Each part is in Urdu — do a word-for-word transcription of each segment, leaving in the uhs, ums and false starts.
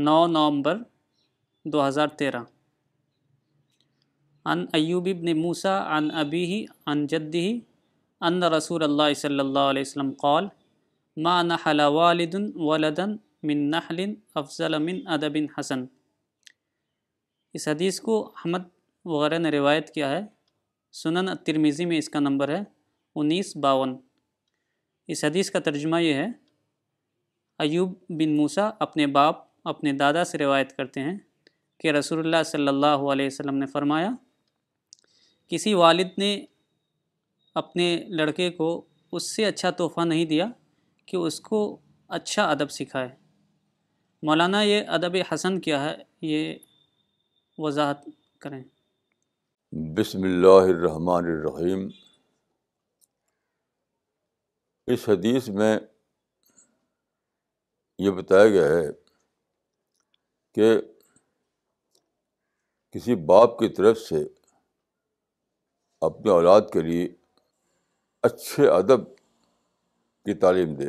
نو نومبر دو ہزار تیرہ عن ایوب ابن موسیٰ عن ابیہ عن جدہ ان رسول اللہ صلی اللہ علیہ وسلم قال ما نحل والد ولدا من نحل افضل من ادب حسن۔ اس حدیث کو احمد وغیرہ نے روایت کیا ہے، سنن الترمذی میں اس کا نمبر ہے انیس باون۔ اس حدیث کا ترجمہ یہ ہے، ایوب بن موسیٰ اپنے باپ اپنے دادا سے روایت کرتے ہیں کہ رسول اللہ صلی اللہ علیہ وسلم نے فرمایا، کسی والد نے اپنے لڑکے کو اس سے اچھا تحفہ نہیں دیا کہ اس کو اچھا ادب سکھائے۔ مولانا یہ ادب حسن کیا ہے، یہ وضاحت کریں۔ بسم اللہ الرحمن الرحیم۔ اس حدیث میں یہ بتایا گیا ہے کہ کسی باپ کی طرف سے اپنے اولاد کے لیے اچھے ادب کی تعلیم دے،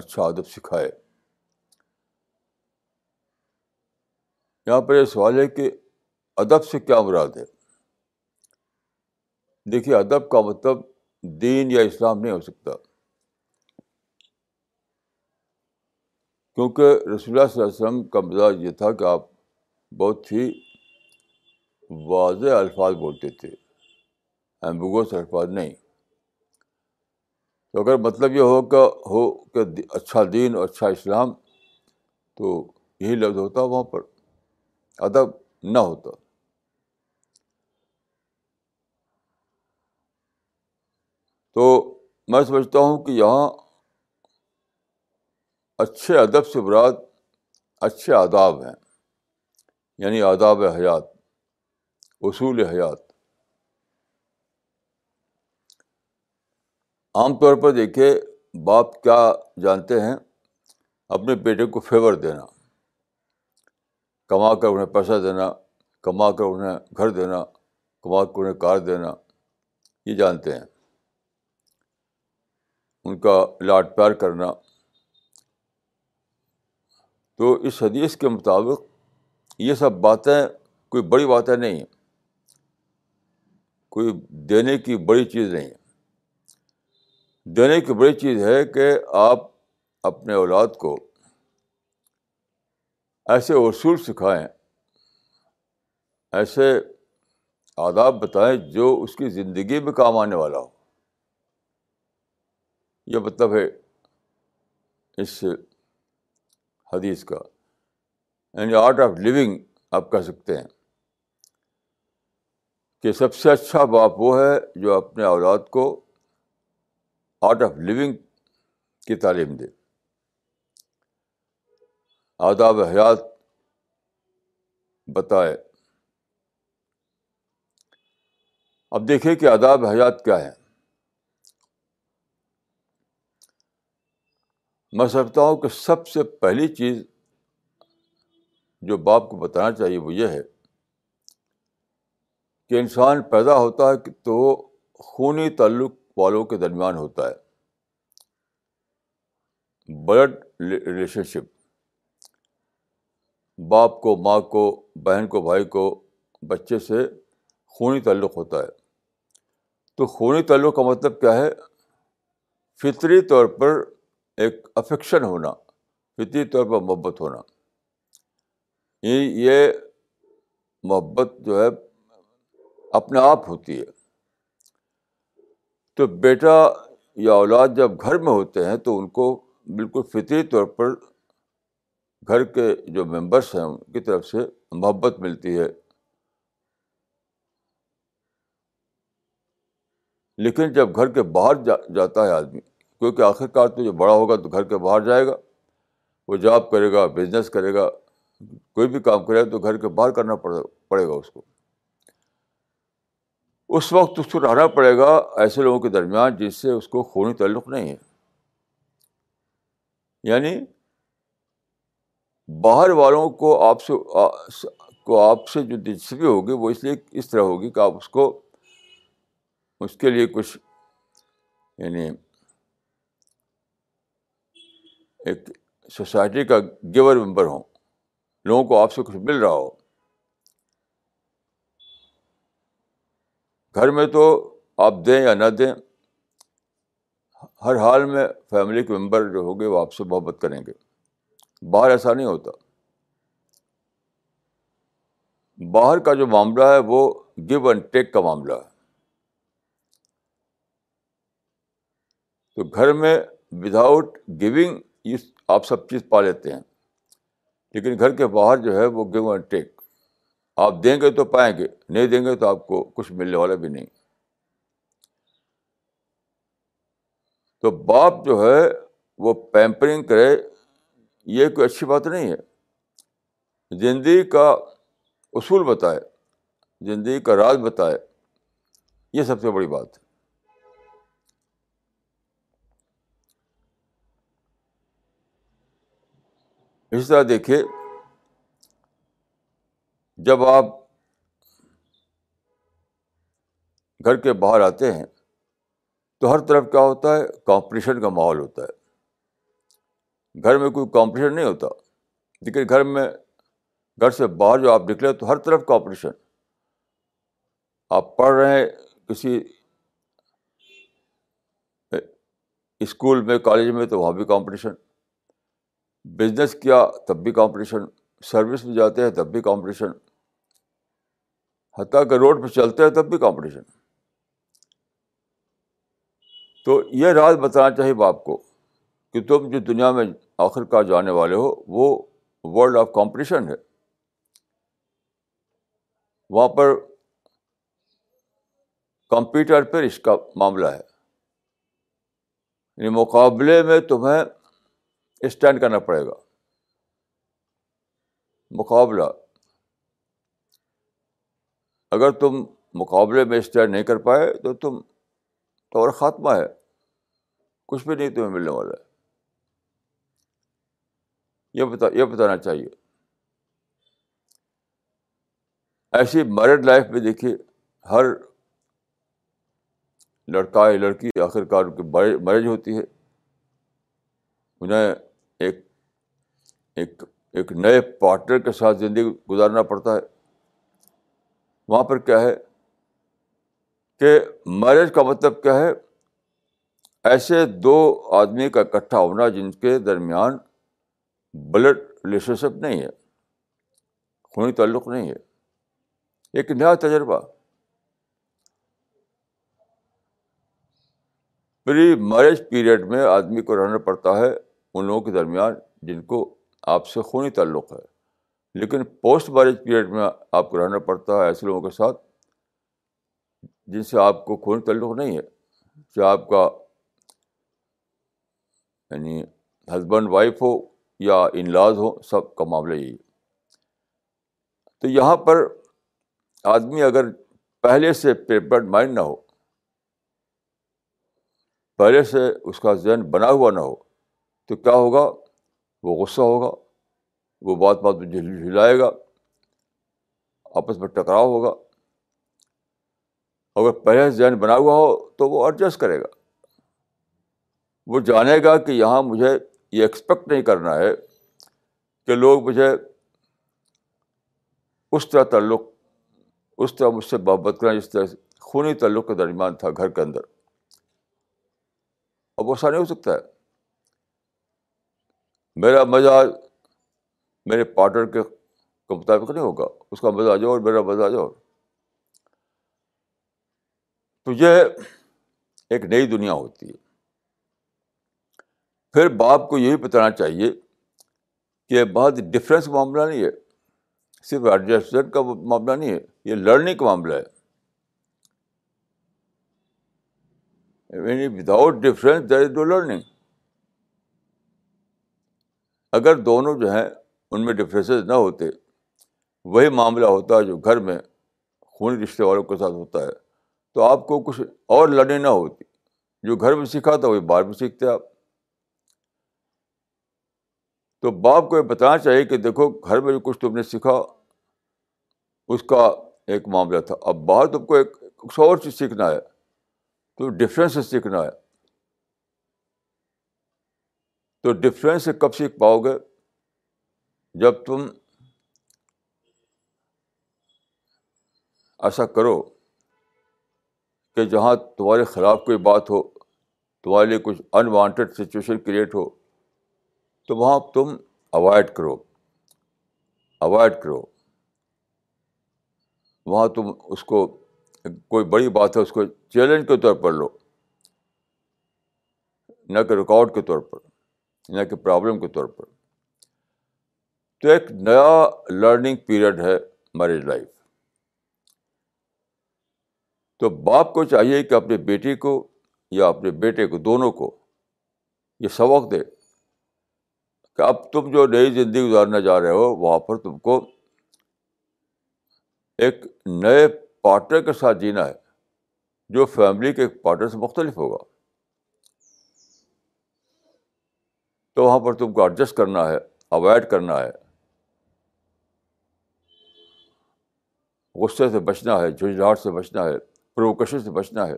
اچھا ادب سکھائے۔ یہاں پر یہ سوال ہے کہ ادب سے کیا مراد ہے؟ دیکھیے، ادب کا مطلب دین یا اسلام نہیں ہو سکتا، کیونکہ رسول اللہ صلی اللہ علیہ وسلم کا مزاج یہ تھا کہ آپ بہت ہی واضح الفاظ بولتے تھے، ایمبیگوس الفاظ نہیں۔ تو اگر مطلب یہ ہو کہ ہو کہ اچھا دین اور اچھا اسلام، تو یہی لفظ ہوتا وہاں پر، ادب نہ ہوتا۔ تو میں سمجھتا ہوں کہ یہاں اچھے ادب سے مراد اچھے آداب ہیں، یعنی آداب حیات، اصول حیات۔ عام طور پر دیکھیے، باپ کیا جانتے ہیں؟ اپنے بیٹے کو فیور دینا، کما کر انہیں پیسہ دینا، کما کر انہیں گھر دینا، کما کر انہیں کار دینا، یہ جانتے ہیں۔ ان کا لاڈ پیار کرنا۔ تو اس حدیث کے مطابق یہ سب باتیں کوئی بڑی باتیں نہیں ہیں، کوئی دینے کی بڑی چیز نہیں ہے۔ دینے کی بڑی چیز ہے کہ آپ اپنے اولاد کو ایسے اصول سکھائیں، ایسے آداب بتائیں جو اس کی زندگی میں کام آنے والا ہو۔ یہ مطلب ہے اس حدیث کا، یعنی آرٹ آف لیونگ آپ کہہ سکتے ہیں کہ سب سے اچھا باپ وہ ہے جو اپنے اولاد کو آرٹ آف لیونگ کی تعلیم دے، آداب حیات بتائے۔ اب دیکھیں کہ آداب حیات کیا ہے۔ میں سمجھتا ہوں کہ سب سے پہلی چیز جو باپ کو بتانا چاہیے وہ یہ ہے کہ انسان پیدا ہوتا ہے تو خونی تعلق والوں کے درمیان ہوتا ہے، بلڈ ریلیشن شپ۔ باپ کو، ماں کو، بہن کو، بھائی کو، بچے سے خونی تعلق ہوتا ہے۔ تو خونی تعلق کا مطلب کیا ہے؟ فطری طور پر ایک افیکشن ہونا، فطری طور پر محبت ہونا۔ یہ محبت جو ہے اپنے آپ ہوتی ہے۔ تو بیٹا یا اولاد جب گھر میں ہوتے ہیں تو ان کو بالکل فطری طور پر گھر کے جو ممبرس ہیں ان کی طرف سے محبت ملتی ہے۔ لیکن جب گھر کے باہر جا جاتا ہے آدمی، کیونکہ آخر کار تو جو بڑا ہوگا تو گھر کے باہر جائے گا، وہ جاب کرے گا، بزنس کرے گا، کوئی بھی کام کرے گا تو گھر کے باہر کرنا پڑے گا اس کو۔ اس وقت اس کو رہنا پڑے گا ایسے لوگوں کے درمیان جس سے اس کو خونی تعلق نہیں ہے، یعنی باہر والوں کو آپ سے کو آپ سے جو دلچسپی ہوگی وہ اس لیے اس طرح ہوگی کہ آپ اس کو اس کے لیے کچھ، یعنی ایک سوسائٹی کا گیور ممبر ہوں، لوگوں کو آپ سے کچھ مل رہا ہو. گھر میں تو آپ دیں یا نہ دیں, ہر حال میں فیملی کے ممبر جو ہوں گے وہ آپ سے محبت کریں گے. باہر ایسا نہیں ہوتا. باہر کا جو معاملہ ہے وہ گیو اینڈ ٹیک کا معاملہ ہے. تو گھر میں وداؤٹ گیونگ آپ سب چیز پا لیتے ہیں, لیکن گھر کے باہر جو ہے وہ گیو اینڈ ٹیک. آپ دیں گے تو پائیں گے, نہیں دیں گے تو آپ کو کچھ ملنے والا بھی نہیں. تو باپ جو ہے وہ پیمپرنگ کرے, یہ کوئی اچھی بات نہیں ہے. زندگی کا اصول بتائے, زندگی کا راز بتائے, یہ سب سے بڑی بات ہے. اس طرح دیکھیے, جب آپ گھر کے باہر آتے ہیں تو ہر طرف کیا ہوتا ہے, کمپٹیشن کا ماحول ہوتا ہے. گھر میں کوئی کمپٹیشن نہیں ہوتا, لیکن گھر میں گھر سے باہر جو آپ نکلے تو ہر طرف کمپٹیشن. آپ پڑھ رہے ہیں کسی اسکول میں, کالج میں, تو وہاں بھی کمپٹیشن. بزنس کیا تب بھی کمپٹیشن, سروس میں جاتے ہیں تب بھی کمپٹیشن, حتیٰ کہ روڈ پہ چلتے ہیں تب بھی کمپٹیشن. تو یہ راز بتانا چاہیے باپ کو کہ تم جو دنیا میں آخر کار جانے والے ہو وہ ورلڈ آف کمپٹیشن ہے. وہاں پر کمپیٹ اینڈ پیرش کا معاملہ ہے, یعنی مقابلے میں تمہیں اسٹینڈ کرنا پڑے گا. مقابلہ, اگر تم مقابلے میں اسٹینڈ نہیں کر پائے تو تم تو اور خاتمہ ہے, کچھ بھی نہیں تمہیں ملنے والا ہے. یہ بتا یہ بتانا چاہیے. ایسی میرڈ لائف میں دیکھیے ہر لڑکا یا لڑکی آخر کار ان کی میرج ہوتی ہے, انہیں ایک ایک ایک نئے پارٹنر کے ساتھ زندگی گزارنا پڑتا ہے. وہاں پر کیا ہے کہ میرج کا مطلب کیا ہے, ایسے دو آدمی کا اکٹھا ہونا جن کے درمیان بلڈ ریلیشن شپ نہیں ہے, خونی تعلق نہیں ہے, ایک نیا تجربہ. پری میرج پیریڈ میں آدمی کو رہنا پڑتا ہے ان لوگوں کے درمیان جن کو آپ سے خونی تعلق ہے, لیکن پوسٹ میرج پیریڈ میں آپ کو رہنا پڑتا ہے ایسے لوگوں کے ساتھ جن سے آپ کو خونی تعلق نہیں ہے, چاہے آپ کا یعنی ہسبینڈ وائف ہو یا ان لاز ہو, سب کا معاملہ یہی. تو یہاں پر آدمی اگر پہلے سے پریپیئرڈ مائنڈ نہ ہو, پہلے سے اس کا ذہن بنا ہوا نہ ہو, تو کیا ہوگا, وہ غصہ ہوگا, وہ بات بات میں جھلائے گا, آپس میں ٹکراؤ ہوگا. اگر پہلے ذہن بنا ہوا ہو تو وہ ایڈجسٹ کرے گا, وہ جانے گا کہ یہاں مجھے یہ ایکسپیکٹ نہیں کرنا ہے کہ لوگ مجھے اس طرح تعلق اس طرح مجھ سے محبت کریں جس طرح خونی تعلق کے درمیان تھا گھر کے اندر. اب وہ ایسا نہیں ہو سکتا ہے. میرا مزاج میرے پارٹنر کے کے مطابق نہیں ہوگا, اس کا مزاج اور میرا مزاج اور. تو یہ ایک نئی دنیا ہوتی ہے. پھر باپ کو یہی بتانا چاہیے کہ بہت ڈفرینس کا معاملہ نہیں ہے, صرف ایڈجسٹمنٹ کا معاملہ نہیں ہے, یہ لرننگ کا معاملہ ہے. یعنی without difference there is no learning. اگر دونوں جو ہیں ان میں ڈفرینسز نہ ہوتے, وہی معاملہ ہوتا ہے جو گھر میں خونی رشتے والوں کے ساتھ ہوتا ہے, تو آپ کو کچھ اور لرننگ نہ ہوتی. جو گھر میں سیکھا تھا وہی باہر بھی سیکھتے آپ. تو باپ کو یہ بتانا چاہیے کہ دیکھو گھر میں جو کچھ تم نے سیکھا اس کا ایک معاملہ تھا, اب باہر تم کو ایک کچھ اور چیز سیکھنا ہے, تو ڈفرینس سے سیکھنا ہے. تو ڈفرینس سے کب سیکھ پاؤ گے, جب تم ایسا کرو کہ جہاں تمہارے خلاف کوئی بات ہو, تمہارے لیے کچھ انوانٹیڈ سچویشن کریٹ ہو, تو وہاں تم اوائڈ کرو اوائڈ کرو وہاں تم اس کو, کوئی بڑی بات ہے اس کو چیلنج کے طور پر لو, نہ کہ ریکارڈ کے طور پر, نہ کہ پرابلم کے طور پر. تو ایک نیا لرننگ پیریڈ ہے میرج لائف. تو باپ کو چاہیے کہ اپنے بیٹی کو یا اپنے بیٹے کو, دونوں کو یہ سبق دے کہ اب تم جو نئی زندگی گزارنے جا رہے ہو, وہاں پر تم کو ایک نئے پارٹنر کے ساتھ جینا ہے جو فیملی کے ایک پارٹنر سے مختلف ہوگا. تو وہاں پر تم کو ایڈجسٹ کرنا ہے, اوائڈ کرنا ہے, غصے سے بچنا ہے, جھنجھلاہٹ سے بچنا ہے, پرووکیشن سے بچنا ہے.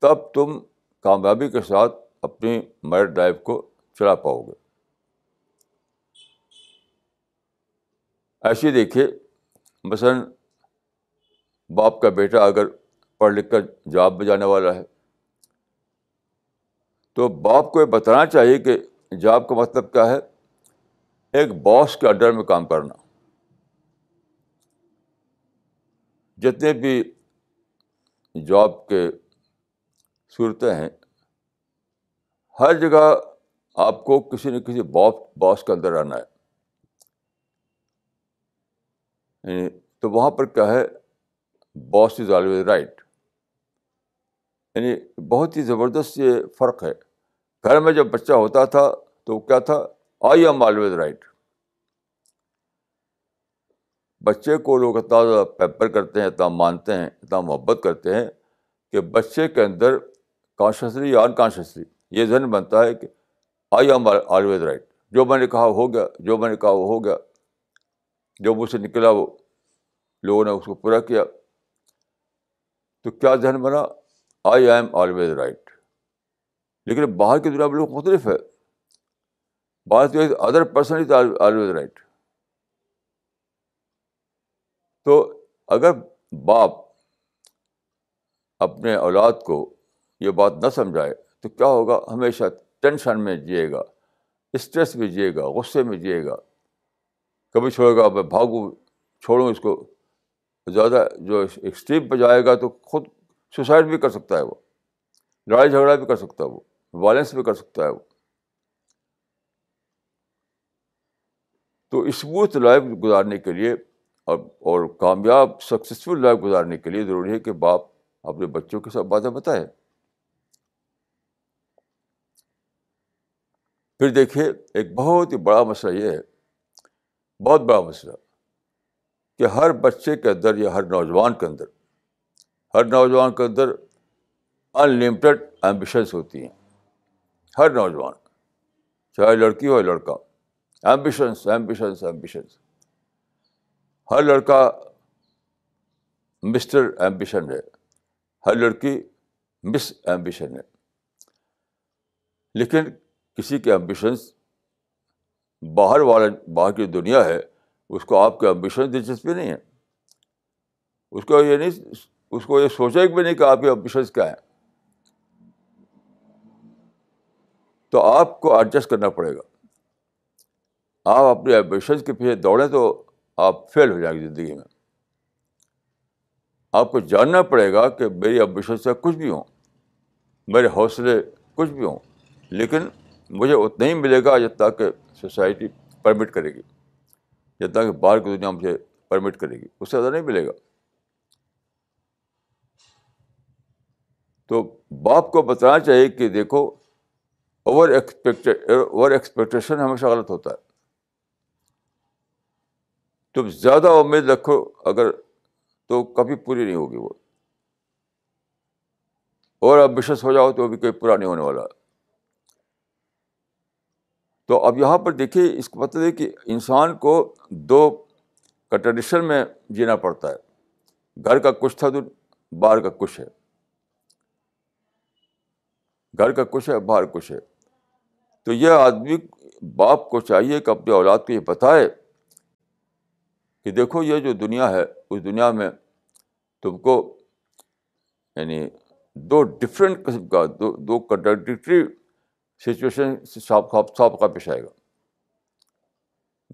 تب تم کامیابی کے ساتھ اپنی میرڈ لائف کو چلا پاؤ گے. ایسے دیکھیے, مثلاً باپ کا بیٹا اگر پڑھ لکھ کر جاب میں جانے والا ہے, تو باپ کو یہ بتانا چاہیے کہ جاب کا مطلب کیا ہے, ایک باس کے انڈر میں کام کرنا. جتنے بھی جاب کے صورتیں ہیں, ہر جگہ آپ کو کسی نہ کسی باس باس کے اندر آنا ہے. تو وہاں پر کیا ہے, باس از آلویز رائٹ. یعنی بہت ہی زبردست یہ فرق ہے. گھر میں جب بچہ ہوتا تھا تو کیا تھا, آئی ایم آلویز رائٹ. بچے کو لوگ اتنا زیادہ پیمپر کرتے ہیں, اتنا مانتے ہیں, اتنا محبت کرتے ہیں کہ بچے کے اندر کانشیسلی یا انکانشیسلی یہ ذہن بنتا ہے کہ آئی ایم آلویز رائٹ, جو میں نے کہا ہو گیا, جو میں نے کہا وہ ہو گیا, جو مجھ سے نکلا وہ لوگوں نے اس کو پورا کیا. تو کیا ذہن بنا, آئی ایم آلویز رائٹ. لیکن باہر کی دنیا میں لوگ مختلف ہے. باہر تو other person is always right. تو اگر باپ اپنے اولاد کو یہ بات نہ سمجھائے تو کیا ہوگا, ہمیشہ ٹینشن میں جیے گا, اسٹریس میں جیے گا, غصے میں جیے گا. کبھی چھوڑے گا میں بھاگوں, چھوڑوں اس کو, زیادہ جو ایکسٹریم پہ جائے گا تو خود سوسائڈ بھی کر سکتا ہے, وہ لڑائی جھگڑا بھی کر سکتا ہے, وہ وائلنس بھی کر سکتا ہے وہ. تو اسموتھ لائف گزارنے کے لیے اور اور کامیاب سکسیزفل لائف گزارنے کے لیے ضروری ہے کہ باپ اپنے بچوں کے ساتھ باتیں بتائے. پھر دیکھیے, ایک بہت ہی بڑا مسئلہ یہ ہے, بہت بڑا مسئلہ, کہ ہر بچے کے اندر یا ہر نوجوان کے اندر ہر نوجوان کے اندر ان لمیٹڈ ایمبیشنس ہوتی ہیں. ہر نوجوان, چاہے لڑکی ہو یا لڑکا, ایمبیشنس ایمبیشنس ایمبیشنس ہر لڑکا مسٹر ایمبیشن ہے, ہر لڑکی مس ایمبیشن ہے. لیکن کسی کے ایمبیشنس باہر والا, باہر کی دنیا ہے, اس کو آپ کے ایمبیشن دلچسپی نہیں ہے. اس کو یہ نہیں, اس کو یہ سوچا بھی نہیں کہ آپ کے ایمبیشنس کیا ہیں. تو آپ کو ایڈجسٹ کرنا پڑے گا. آپ اپنے ایمبیشنس کے پیچھے دوڑیں تو آپ فیل ہو جائیں گے زندگی میں. آپ کو جاننا پڑے گا کہ میری ایمبیشن سے کچھ بھی ہوں, میرے حوصلے کچھ بھی ہوں, لیکن مجھے اتنا ہی ملے گا جتنا کہ سوسائٹی پرمٹ کرے گی, جتنا کہ باہر کی دنیا مجھے پرمٹ کرے گی, اس سے زیادہ نہیں ملے گا. تو باپ کو بتانا چاہیے کہ دیکھو, اوور ایکسپیکٹ اوور ایکسپیکٹیشن ہمیشہ غلط ہوتا ہے. تم زیادہ امید رکھو اگر تو کبھی پوری نہیں ہوگی وہ, اور ایمبیشس ہو جاؤ تو بھی کبھی پورا نہیں ہونے والا. تو اب یہاں پر دیکھیے, اس کا مطلب ہے کہ انسان کو دو کنٹرڈکشن میں جینا پڑتا ہے. گھر کا کچھ تھا تو باہر کا کچھ ہے, گھر کا کچھ ہے, باہر کچھ ہے. تو یہ آدمی, باپ کو چاہیے کہ اپنے اولاد کو یہ بتائے کہ دیکھو, یہ جو دنیا ہے اس دنیا میں تم کو یعنی دو ڈفرینٹ قسم کا دو دو کنٹراڈکٹری سچویشن سے سابقہ پیش آئے گا.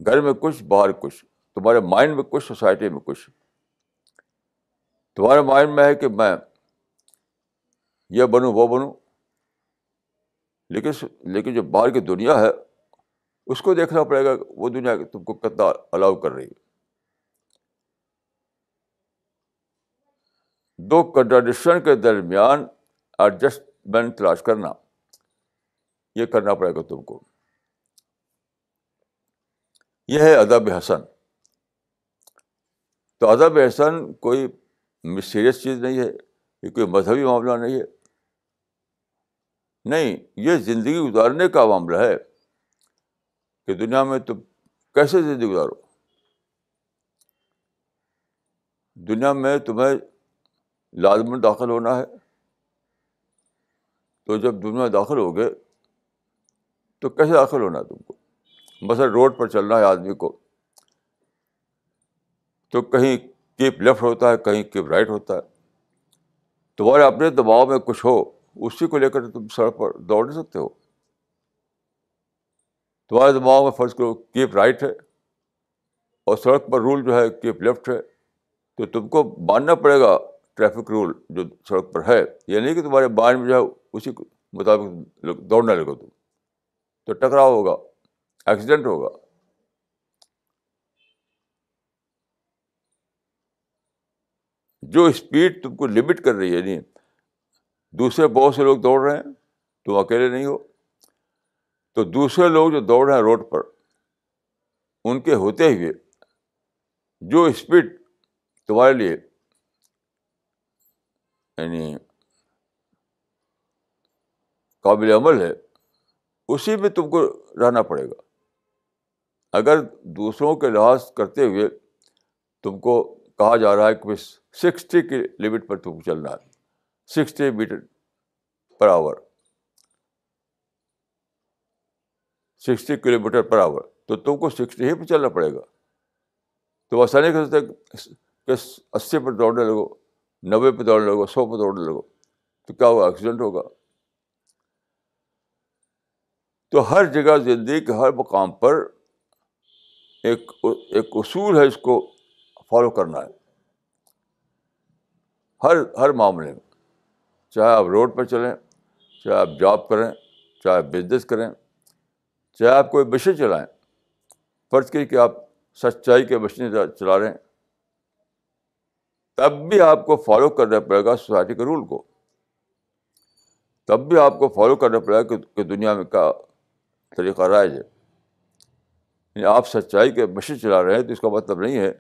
گھر میں کچھ، باہر کچھ، تمہارے مائنڈ میں کچھ، سوسائٹی میں کچھ. تمہارے مائنڈ میں ہے کہ میں یہ بنوں وہ بنوں، لیکن لیکن جو باہر کی دنیا ہے اس کو دیکھنا پڑے گا وہ دنیا تم کو کتنا الاؤ کر رہی ہے. دو کنٹراڈکشن کے درمیان ایڈجسٹمنٹ تلاش کرنا، یہ کرنا پڑے گا تم کو. یہ ہے ادب حسن. تو ادب حسن کوئی مسٹیریس چیز نہیں ہے، یہ کوئی مذہبی معاملہ نہیں ہے، نہیں، یہ زندگی گزارنے کا معاملہ ہے کہ دنیا میں تم کیسے زندگی گزارو. دنیا میں تمہیں لازماً داخل ہونا ہے، تو جب دنیا داخل ہو گئے تو کیسے داخل ہونا ہے تم کو؟ مثلا روڈ پر چلنا ہے آدمی کو، تو کہیں کیپ لیفٹ ہوتا ہے، کہیں کیپ رائٹ ہوتا ہے. تمہارے اپنے دباؤ میں کچھ ہو، اسی کو لے کر تم سڑک پر دوڑ نہیں سکتے ہو. تمہارے دباؤ میں فرض کرو کیپ رائٹ ہے اور سڑک پر رول جو ہے کیپ لیفٹ ہے، تو تم کو ماننا پڑے گا ٹریفک رول جو سڑک پر ہے. یہ نہیں کہ تمہارے مائنڈ میں جو ہے اسی کے مطابق دوڑنے لگو تم، تو ٹکراؤ ہوگا، ایکسیڈنٹ ہوگا. جو اسپیڈ تم کو لمٹ کر رہی ہے، یعنی دوسرے بہت سے لوگ دوڑ رہے ہیں، تم اکیلے نہیں ہو، تو دوسرے لوگ جو دوڑ رہے ہیں روڈ پر، ان کے ہوتے ہوئے جو اسپیڈ تمہارے لیے یعنی قابل عمل ہے، اسی میں تم کو رہنا پڑے گا. اگر دوسروں کے لحاظ کرتے ہوئے تم کو کہا جا رہا ہے کہ سکسٹی کی لمٹ پر تم کو چلنا ہے، sixty metre per hour, sixty kilometre per hour, تو تم کو سکسٹی ہی پہ چلنا پڑے گا. تو ایسا نہیں کر سکتے کہ اسی پر دوڑنے لگو، نوے پہ دوڑنے لگو، سو پہ دوڑنے لگو، تو کیا ہوگا؟ ایکسیڈنٹ ہوگا. تو ہر جگہ زندگی کے ہر مقام پر ایک ایک اصول ہے، اس کو فالو کرنا ہے ہر ہر معاملے میں. چاہے آپ روڈ پر چلیں، چاہے آپ جاب کریں، چاہے آپ بزنس کریں، چاہے آپ کوئی مشین چلائیں. فرض کریں کہ آپ سچائی کے مشین چلا رہے ہیں، تب بھی آپ کو فالو کرنا پڑے گا سوسائٹی کے رول کو، تب بھی آپ کو فالو کرنا پڑے گا کہ دنیا میں کیا طریقہ رائج ہے. یعنی آپ سچائی کے مشین چلا رہے ہیں تو اس کا مطلب نہیں ہے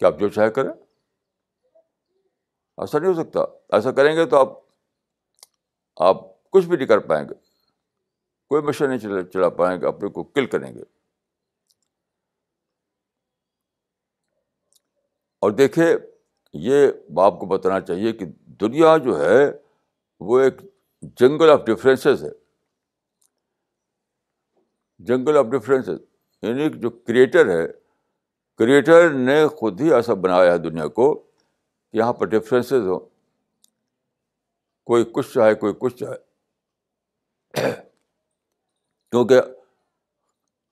کہ آپ جو چاہے کریں، ایسا نہیں ہو سکتا. ایسا کریں گے تو آپ آپ کچھ بھی نہیں کر پائیں گے، کوئی مشین نہیں چلا چلا پائیں گے، اپنے کو کل کریں گے. اور دیکھیے، یہ باپ کو بتانا چاہیے کہ دنیا جو ہے وہ ایک جنگل آف ڈفرینسز ہے، جنگل آف ڈفرینسز. یعنی جو کریٹر ہے، کریٹر نے خود ہی ایسا بنایا ہے دنیا کو کہ یہاں پر ڈفرینسز ہوں، کوئی کچھ چاہے کوئی کچھ چاہے. کیونکہ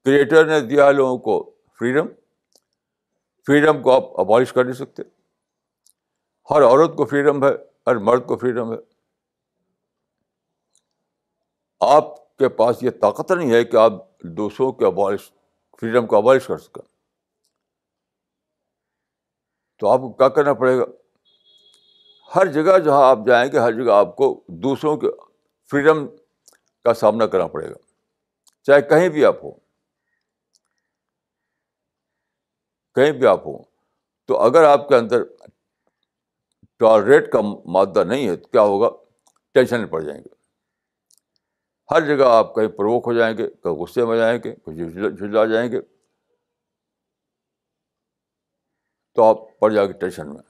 کریٹر نے دیا ہے لوگوں کو فریڈم، فریڈم کو آپ ابالش کر نہیں سکتے. ہر عورت کو فریڈم ہے، ہر مرد کو فریڈم ہے. آپ کے پاس یہ طاقت نہیں ہے کہ آپ دوسروں کے ابالش فریڈم کو ابالش کر سکیں. تو آپ کو کیا کرنا پڑے گا؟ ہر جگہ جہاں آپ جائیں گے، ہر جگہ آپ کو دوسروں کے فریڈم کا سامنا کرنا پڑے گا، چاہے کہیں بھی آپ ہوں، کہیں بھی آپ ہوں. تو اگر آپ کے اندر ٹالریٹ کا مادہ نہیں ہے تو کیا ہوگا؟ ٹینشن میں پڑ جائیں گے. ہر جگہ آپ کہیں پروک ہو جائیں گے، کہیں غصے میں جائیں گے، کہیں جھجلا جائیں گے، تو آپ پڑ جائیں گے ٹینشن میں.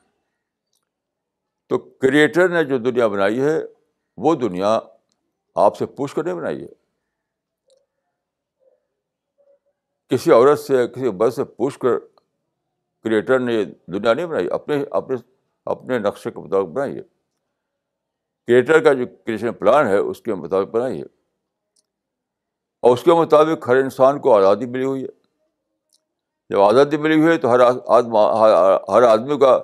تو کریٹر نے جو دنیا بنائی ہے وہ دنیا آپ سے پوچھ کر نہیں بنائی ہے، کسی عورت سے، کسی مرد سے پوچھ کر کریٹر نے دنیا نہیں بنائی، اپنے اپنے اپنے نقشے کے مطابق بنائیے، کریٹر کا جو کریشن پلان ہے اس کے مطابق بنائیے، اور اس کے مطابق ہر انسان کو آزادی ملی ہوئی ہے. جب آزادی ملی ہوئی ہے تو ہر آدمی ہر آدمی کا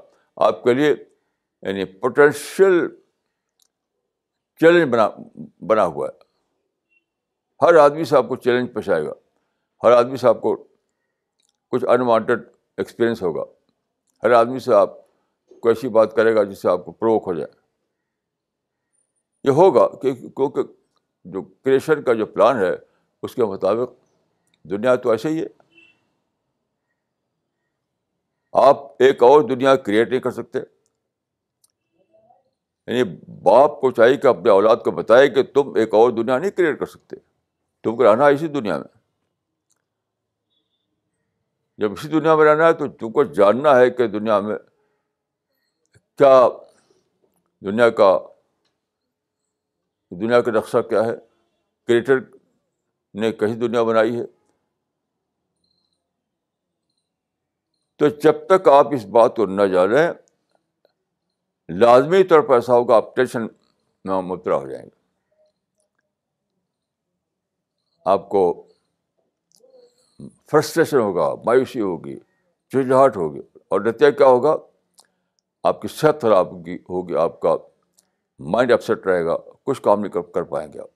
آپ کے لیے یعنی پوٹینشیل چیلنج بنا بنا ہوا ہے. ہر آدمی سے آپ کو چیلنج پیش آئے گا، ہر آدمی سے آپ کو کچھ انوانٹیڈ ایکسپیرئنس ہوگا، ہر آدمی سے آپ کو ایسی بات کرے گا جس سے آپ کو پروک ہو جائے. یہ ہوگا کیونکہ جو کریشن کا جو پلان ہے اس کے مطابق دنیا تو ایسے ہی ہے. آپ ایک اور دنیا کریٹ نہیں کر سکتے. یعنی باپ کو چاہیے کہ اپنے اولاد کو بتائے کہ تم ایک اور دنیا نہیں کریٹ کر سکتے، تم کو رہنا اسی دنیا میں. جب اسی دنیا میں رہنا ہے تو تم کو جاننا ہے کہ دنیا میں کیا، دنیا کا دنیا کا نقشہ کیا ہے، کریٹر نے کیسی دنیا بنائی ہے. تو جب تک آپ اس بات کو نہ جانیں لازمی طور پر ایسا ہوگا آپ ٹینشن میں مبتلا ہو جائیں گے. آپ کو فرسٹریشن ہوگا، مایوسی ہوگی، جھجھاہٹ ہوگی، اور نتیجہ کیا ہوگا؟ آپ کی صحت خراب ہوگی، آپ کا مائنڈ اپسیٹ رہے گا، کچھ کام نہیں کر پائیں گے آپ.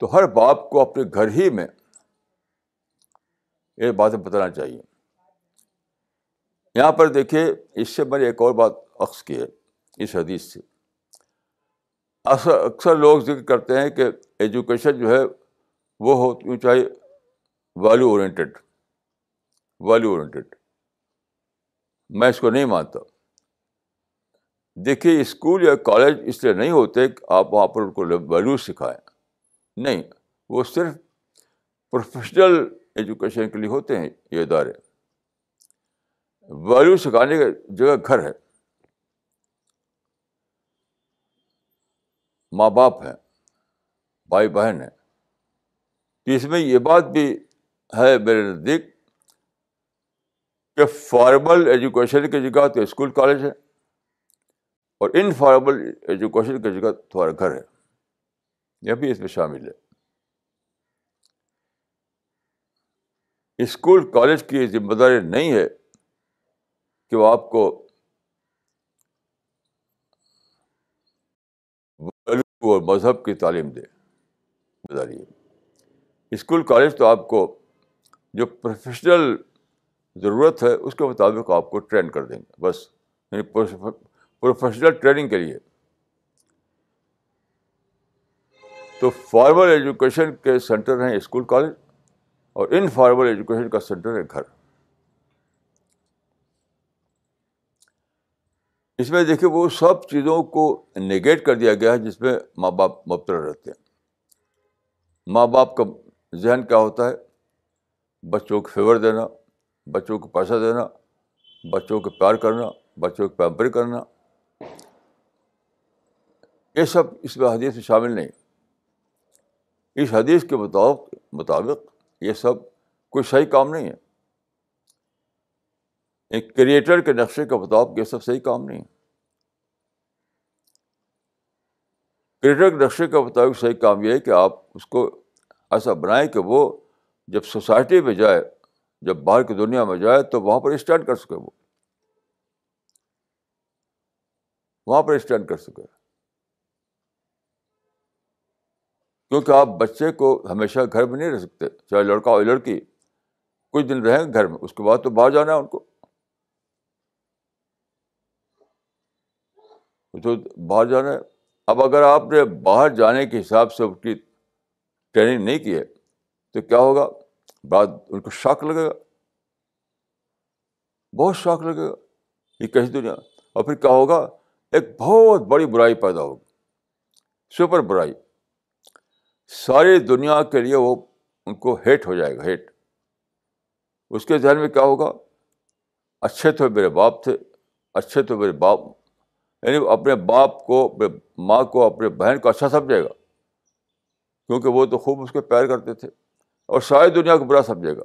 تو ہر باپ کو اپنے گھر ہی میں یہ باتیں بتانا چاہیے. یہاں پر دیکھیے، اس سے میں نے ایک اور بات اخذ کی ہے اس حدیث سے. اکثر اکثر لوگ ذکر کرتے ہیں کہ ایجوکیشن جو ہے وہ ہو چاہیے ویلیو اورینٹیڈ، ویلیو اورینٹیڈ. میں اس کو نہیں مانتا. دیکھیے، اسکول یا کالج اس لیے نہیں ہوتے کہ آپ وہاں پر ان کو ویلیو سکھائیں، نہیں، وہ صرف پروفیشنل ایجوکیشن کے لیے ہوتے ہیں یہ ادارے. ویلیو سکھانے کی جگہ گھر ہے، ماں باپ ہیں، بھائی بہن ہیں. تو اس میں یہ بات بھی ہے میرے نزدیک کہ فارمل ایجوکیشن کی جگہ تو اسکول کالج ہے، اور انفارمل ایجوکیشن کی جگہ تمہارا گھر ہے، یہ بھی اس میں شامل ہے. اسکول کالج کی ذمہ داری نہیں ہے کہ وہ آپ کو ویلیو اور مذہب کی تعلیم دے. اسکول کالج تو آپ کو جو پروفیشنل ضرورت ہے اس کے مطابق آپ کو ٹرین کر دیں گے، بس، یعنی پروفیشنل ٹریننگ کے لیے. تو فارمل ایجوکیشن کے سینٹر ہیں اسکول کالج، اور انفارمل ایجوکیشن کا سینٹر ہے گھر. اس میں دیکھیں وہ سب چیزوں کو نیگیٹ کر دیا گیا ہے جس میں ماں باپ مبتلا رہتے ہیں. ماں باپ کا ذہن کیا ہوتا ہے؟ بچوں کو فیور دینا، بچوں کو پیسہ دینا، بچوں کو پیار کرنا، بچوں کو پیمپر کرنا. یہ سب اس میں حدیث میں شامل نہیں. اس حدیث کے مطابق مطابق یہ سب کوئی صحیح کام نہیں ہے. ایک کریٹر کے نقشے کے مطابق یہ سب صحیح کام نہیں ہے. کریٹر کے نقشے کے مطابق صحیح کام یہ ہے کہ آپ اس کو ایسا بنائیں کہ وہ جب سوسائٹی میں جائے، جب باہر کی دنیا میں جائے تو وہاں پر اسٹینڈ کر سکے، وہ وہاں پر اسٹینڈ کر سکے. کیونکہ آپ بچے کو ہمیشہ گھر میں نہیں رہ سکتے، چاہے لڑکا ہو یا لڑکی، کچھ دن رہیں گھر میں، اس کے بعد تو باہر جانا ہے ان کو. تو باہر جانا ہے. اب اگر آپ نے باہر جانے کے حساب سے ان کی ٹریننگ نہیں کی ہے تو کیا ہوگا؟ بعد ان کو شاک لگے گا، بہت شاک لگے گا، یہ کیسی دنیا. اور پھر کیا ہوگا؟ ایک بہت بڑی برائی پیدا ہوگی، سپر برائی. ساری دنیا کے لیے وہ ان کو ہیٹ ہو جائے گا، ہیٹ. اس کے ذہن میں کیا ہوگا؟ اچھے تو میرے باپ تھے، اچھے تو میرے باپ، یعنی اپنے باپ کو، اپنے ماں کو، اپنے بہن کو اچھا سمجھے گا کیونکہ وہ تو خوب اس کو پیار کرتے تھے، اور ساری دنیا کو برا سمجھے گا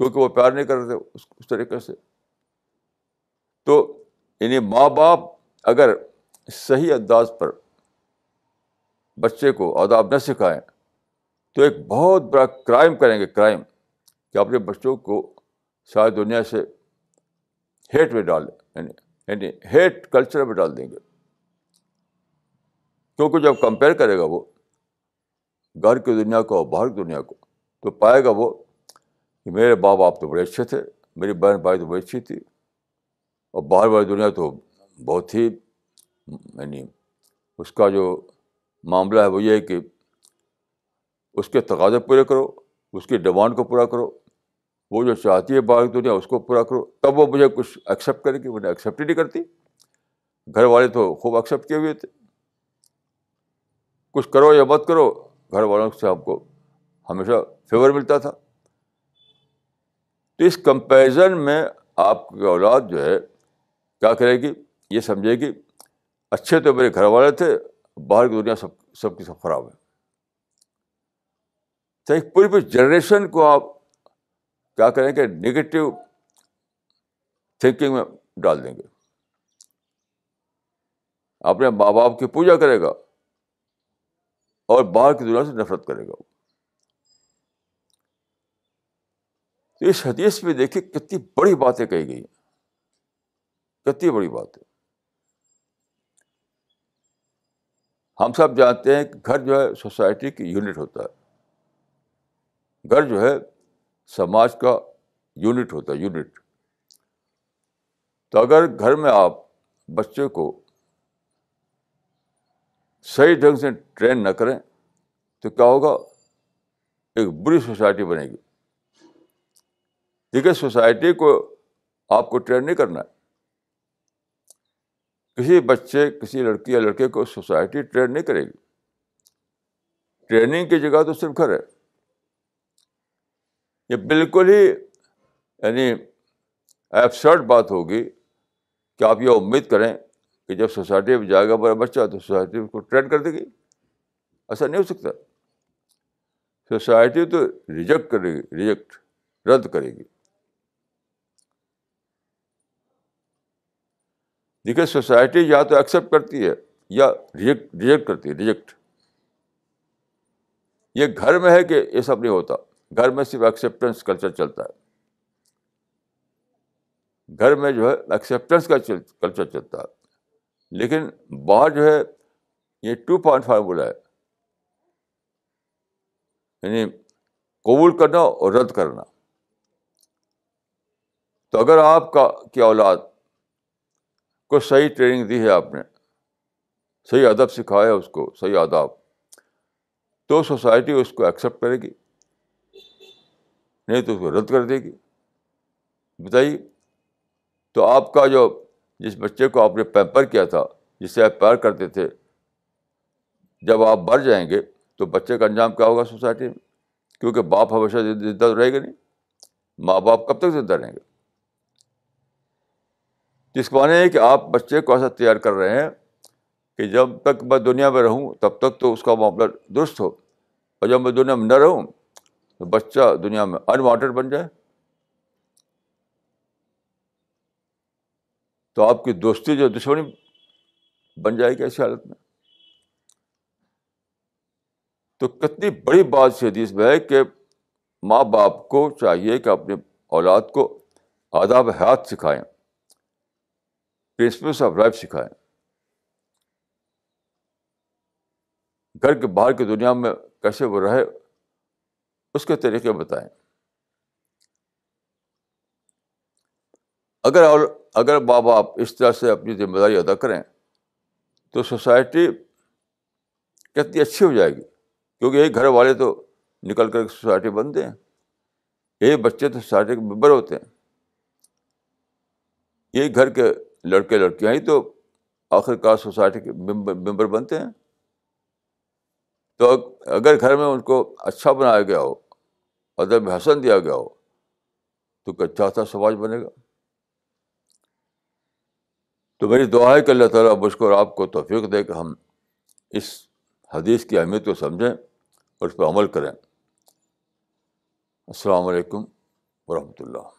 کیونکہ وہ پیار نہیں کر رہے تھے اس طریقے سے. تو یعنی ماں باپ اگر صحیح انداز پر بچے کو آداب نہ سکھائیں تو ایک بہت بڑا کرائم کریں گے, کرائم, کہ اپنے بچوں کو شاید دنیا سے ہیٹ میں ڈال دیں, یعنی ہیٹ کلچر میں ڈال دیں گے. کیونکہ جب کمپیئر کرے گا وہ گھر کی دنیا کو اور باہر کی دنیا کو, تو پائے گا وہ کہ میرے ماں باپ تو بڑے اچھے تھے, میری بہن بھائی تو بڑی اچھی تھی, اور باہر والی دنیا تو بہت ہی, یعنی اس کا جو معاملہ ہے وہ یہ ہے کہ اس کے تقاضے پورے کرو, اس کی ڈیمانڈ کو پورا کرو, وہ جو چاہتی ہے باہر کی دنیا اس کو پورا کرو, تب وہ مجھے کچھ ایکسیپٹ کرے گی. وہ ایکسیپٹ ہی نہیں کرتی, گھر والے تو خوب ایکسیپٹ کیے ہوئے تھے, کچھ کرو یا مت کرو گھر والوں سے آپ کو ہمیشہ فیور ملتا تھا. تو اس کمپیریزن میں آپ کی اولاد جو ہے کیا کرے گی, یہ سمجھے گی اچھے تو میرے گھر والے تھے, باہر کی دنیا سب سب کی سب خراب ہے. تو ایک پوری پوری جنریشن کو آپ کیا کریں گے, نگیٹو تھنکنگ میں ڈال دیں گے. اپنے ماں باپ کی پوجا کرے گا اور باہر کی دنیا سے نفرت کرے گا. تو اس حدیث میں دیکھیے کتنی بڑی باتیں کہی گئی ہیں, کتنی بڑی باتیں. ہم سب جانتے ہیں کہ گھر جو ہے سوسائٹی کی یونٹ ہوتا ہے, گھر جو ہے سماج کا یونٹ ہوتا ہے, یونٹ. تو اگر گھر میں آپ بچے کو صحیح ڈھنگ سے ٹرین نہ کریں تو کیا ہوگا, ایک بری سوسائٹی بنے گی. دیکھیے سوسائٹی کو آپ کو ٹرین نہیں کرنا ہے, کسی بچے کسی لڑکی یا لڑکے کو سوسائٹی ٹرین نہیں کرے گی. ٹریننگ کی جگہ تو صرف گھر ہے. یہ بالکل ہی یعنی ایبسرڈ بات ہوگی کہ آپ یہ امید کریں کہ جب سوسائٹی میں جائے گا بڑا بچہ تو سوسائٹی اس کو ٹرین کر دے گی. ایسا نہیں ہو سکتا. سوسائٹی تو ریجیکٹ کرے گی, ریجیکٹ رد کرے گی. دیکھیے سوسائٹی یا تو ایکسیپٹ کرتی ہے یا ریجیکٹ ریجیکٹ کرتی ہے, ریجیکٹ. یہ گھر میں ہے کہ یہ سب نہیں ہوتا. گھر میں صرف ایکسیپٹنس کلچر چلتا ہے, گھر میں جو ہے ایکسیپٹنس کا کلچر چلتا ہے. لیکن باہر جو ہے یہ ٹو پوائنٹ فارمولا ہے, یعنی قبول کرنا اور رد کرنا. تو اگر آپ کا کی اولاد کو صحیح ٹریننگ دی ہے, آپ نے صحیح ادب سکھایا اس کو, صحیح آداب, تو سوسائٹی اس کو ایکسیپٹ کرے گی, نہیں تو اس کو رد کر دے گی. بتائیے, تو آپ کا جو جس بچے کو آپ نے پیمپر کیا تھا, جسے آپ پیار کرتے تھے, جب آپ مر جائیں گے تو بچے کا انجام کیا ہوگا سوسائٹی میں, کیونکہ باپ ہمیشہ زندہ رہے گا نہیں, ماں باپ کب تک زندہ رہیں گے. جس کو معنی ہے کہ آپ بچے کو ایسا تیار کر رہے ہیں کہ جب تک میں دنیا میں رہوں تب تک تو اس کا معاملہ درست ہو, اور جب میں دنیا میں نہ رہوں تو بچہ دنیا میں انوانٹیڈ بن جائے. تو آپ کی دوستی جو دشمنی بن جائے گی ایسی حالت میں. تو کتنی بڑی بات اس حدیث میں ہے کہ ماں باپ کو چاہیے کہ اپنے اولاد کو آداب حیات سکھائیں, پرنسپلس آف لائف سکھائیں. گھر کے باہر کی دنیا میں کیسے وہ رہے اس کے طریقے بتائیں. اگر اگر ماں باپ اس طرح سے اپنی ذمہ داری ادا کریں تو سوسائٹی کتنی اچھی ہو جائے گی, کیونکہ یہی گھر والے تو نکل کر سوسائٹی بنتے ہیں, یہی بچے تو سوسائٹی کے ممبر ہوتے ہیں, یہی گھر کے لڑکے لڑکیاں ہی تو آخرکار سوسائٹی کے ممبر بنتے ہیں. تو اگر گھر میں ان کو اچھا بنایا گیا ہو, ادب حسن دیا گیا ہو, تو ایک اچھا سا سماج بنے گا. تو میری دعا ہے کہ اللہ تعالیٰ مجھ کو اور آپ کو توفیق دے کہ ہم اس حدیث کی اہمیت کو سمجھیں اور اس پر عمل کریں. السلام علیکم ورحمۃ اللہ.